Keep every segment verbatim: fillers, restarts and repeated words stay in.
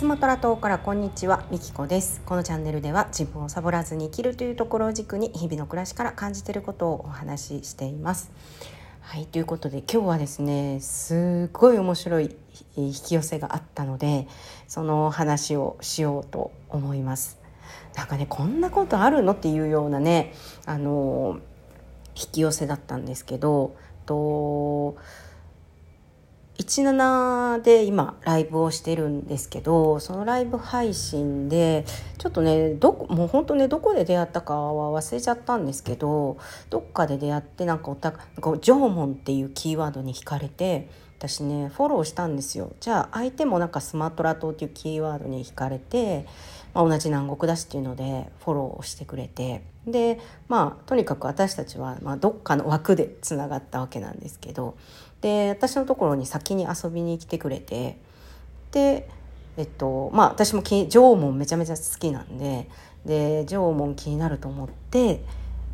スマトラ島からこんにちは、みきこです。このチャンネルでは自分をサボらずに生きるというところを軸に日々の暮らしから感じていることをお話ししています。はい、ということで今日はですね、すごい面白い引き寄せがあったので、その話をしようと思います。なんかね、こんなことあるのっていうようなね、あの引き寄せだったんですけど、とじゅうななで今ライブをしてるんですけど、そのライブ配信でちょっとね、どこもう本当ね、どこで出会ったかは忘れちゃったんですけど、どっかで出会って、なんかおたなんか縄文っていうキーワードに惹かれて、私ねフォローしたんですよ。じゃあ相手もなんかスマトラ島っていうキーワードに惹かれて、まあ、同じ南国だしっていうのでフォローをしてくれて、でまあとにかく私たちは、まあ、どっかの枠でつながったわけなんですけど、で私のところに先に遊びに来てくれて、でえっとまあ私も縄文めちゃめちゃ好きなんで、で縄文気になると思って、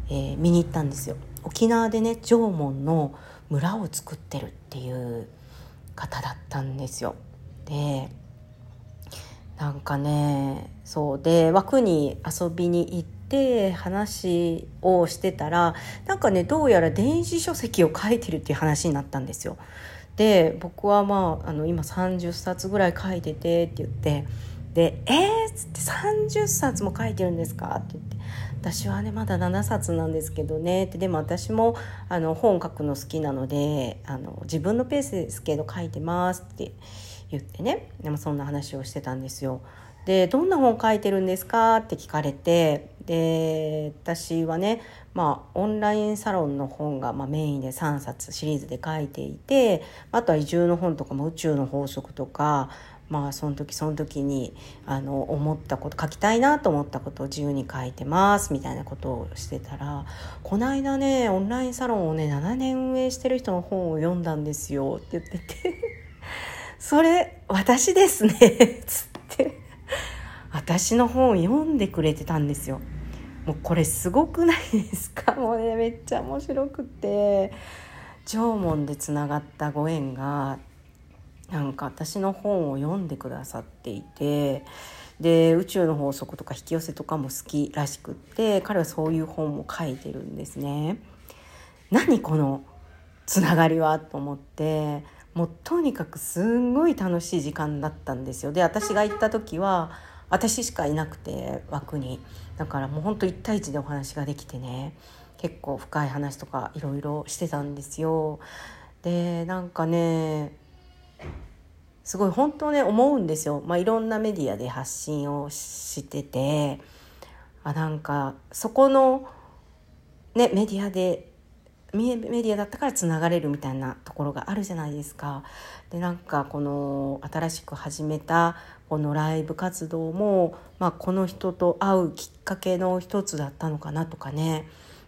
えー、見に行ったんですよ。沖縄でね、縄文の村を作ってるっていう方だったんですよ。でなんかね、そうで枠に遊びに行ってで話をしてたら、なんかね、どうやら電子書籍を書いてるっていう話になったんですよ。で僕はまあ、あの今さんじゅっさつぐらい書いててって言って、でえーっつって、さんじゅっさつも書いてるんですかって言って、私はねまだななさつなんですけどねって、でも私もあの本書くの好きなので、あの自分のペースですけど書いてますって言ってね、でもそんな話をしてたんですよ。でどんな本書いてるんですかって聞かれて、で私はね、まあ、オンラインサロンの本が、まあ、メインでさんさつシリーズで書いていて、あとは移住の本とかも宇宙の法則とか、まあ、その時その時にあの思ったこと、書きたいなと思ったことを自由に書いてますみたいなことをしてたら、この間ねオンラインサロンをねななねん運営してる人の本を読んだんですよって言っててそれ私ですねつって私の本読んでくれてたんですよ。もうこれすごくないですか。もうねめっちゃ面白くて、縄文でつながったご縁がなんか私の本を読んでくださっていて、で宇宙の法則とか引き寄せとかも好きらしくって、彼はそういう本を書いてるんですね。何このつながりはと思って、もうとにかくすんごい楽しい時間だったんですよ。で私が行った時は私しかいなくて、枠にだからもう本当一対一でお話ができてね、結構深い話とかいろいろしてたんですよ。でなんかねすごい本当ね思うんですよ。まあいろんなメディアで発信をしてて、あなんかそこの、ね、メディアでメディアだったからつながれるみたいなところがあるじゃないですか。でなんかこの新しく始めたこのライブ活動も、まあ、この人と会うきっかけの一つだったのかなとかね、やっ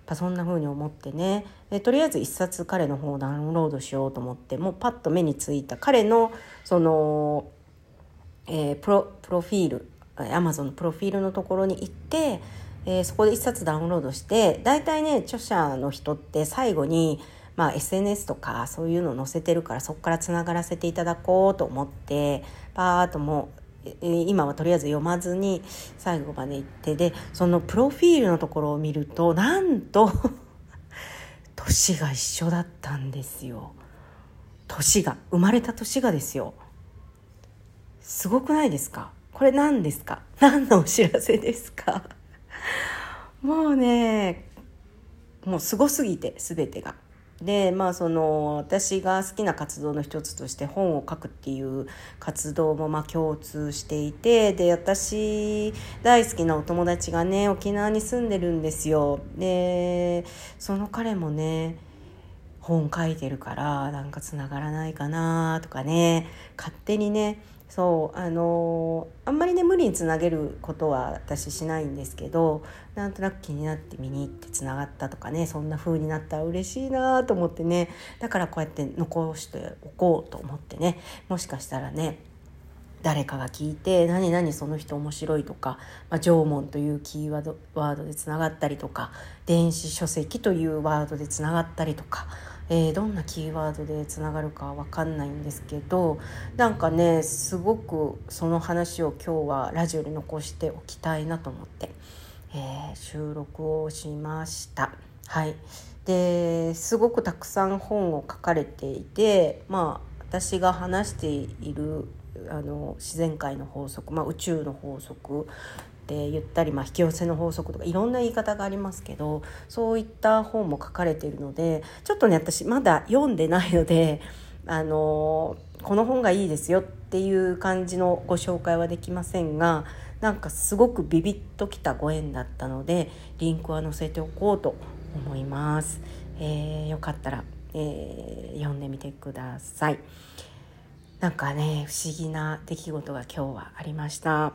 ぱそんな風に思ってね、でとりあえず一冊彼の方をダウンロードしようと思って、もうパッと目についた彼のその、えー、プロ、プロフィール Amazon のプロフィールのところに行って、えー、そこで一冊ダウンロードして、だいたいね著者の人って最後に、まあ、エスエヌエス とかそういうの載せてるから、そこからつながらせていただこうと思ってパーッともう今はとりあえず読まずに最後まで行って、でそのプロフィールのところを見ると、なんと年が一緒だったんですよ。年が生まれた年がですよ。すごくないですか。これ何ですか。何のお知らせですか。もうねもうすごすぎて全てが。でまあ、その私が好きな活動の一つとして本を書くっていう活動もまあ共通していて、で私大好きなお友達がね沖縄に住んでるんですよ。でその彼もね本書いてるから、なんかつながらないかなとかね、勝手にね、そうあのあんまりね無理につなげることは私しないんですけど、なんとなく気になって見に行ってつながったとかね、そんな風になったら嬉しいなと思ってね、だからこうやって残しておこうと思ってね、もしかしたらね誰かが聞いて、何々その人面白いとか、まあ、縄文というキーワード、ワードでつながったりとか、電子書籍というワードでつながったりとか、えー、どんなキーワードでつながるか分かんないんですけど、なんかねすごくその話を今日はラジオに残しておきたいなと思って、えー、収録をしました。はい。で、すごくたくさん本を書かれていて、まあ私が話しているあの自然界の法則、まあ、宇宙の法則って言ったり、まあ、引き寄せの法則とかいろんな言い方がありますけど、そういった本も書かれているので、ちょっとね私まだ読んでないので、あのこの本がいいですよっていう感じのご紹介はできませんが、なんかすごくビビッときたご縁だったのでリンクは載せておこうと思います、えー、よかったら、えー、読んでみてください。なんかね不思議な出来事が今日はありました。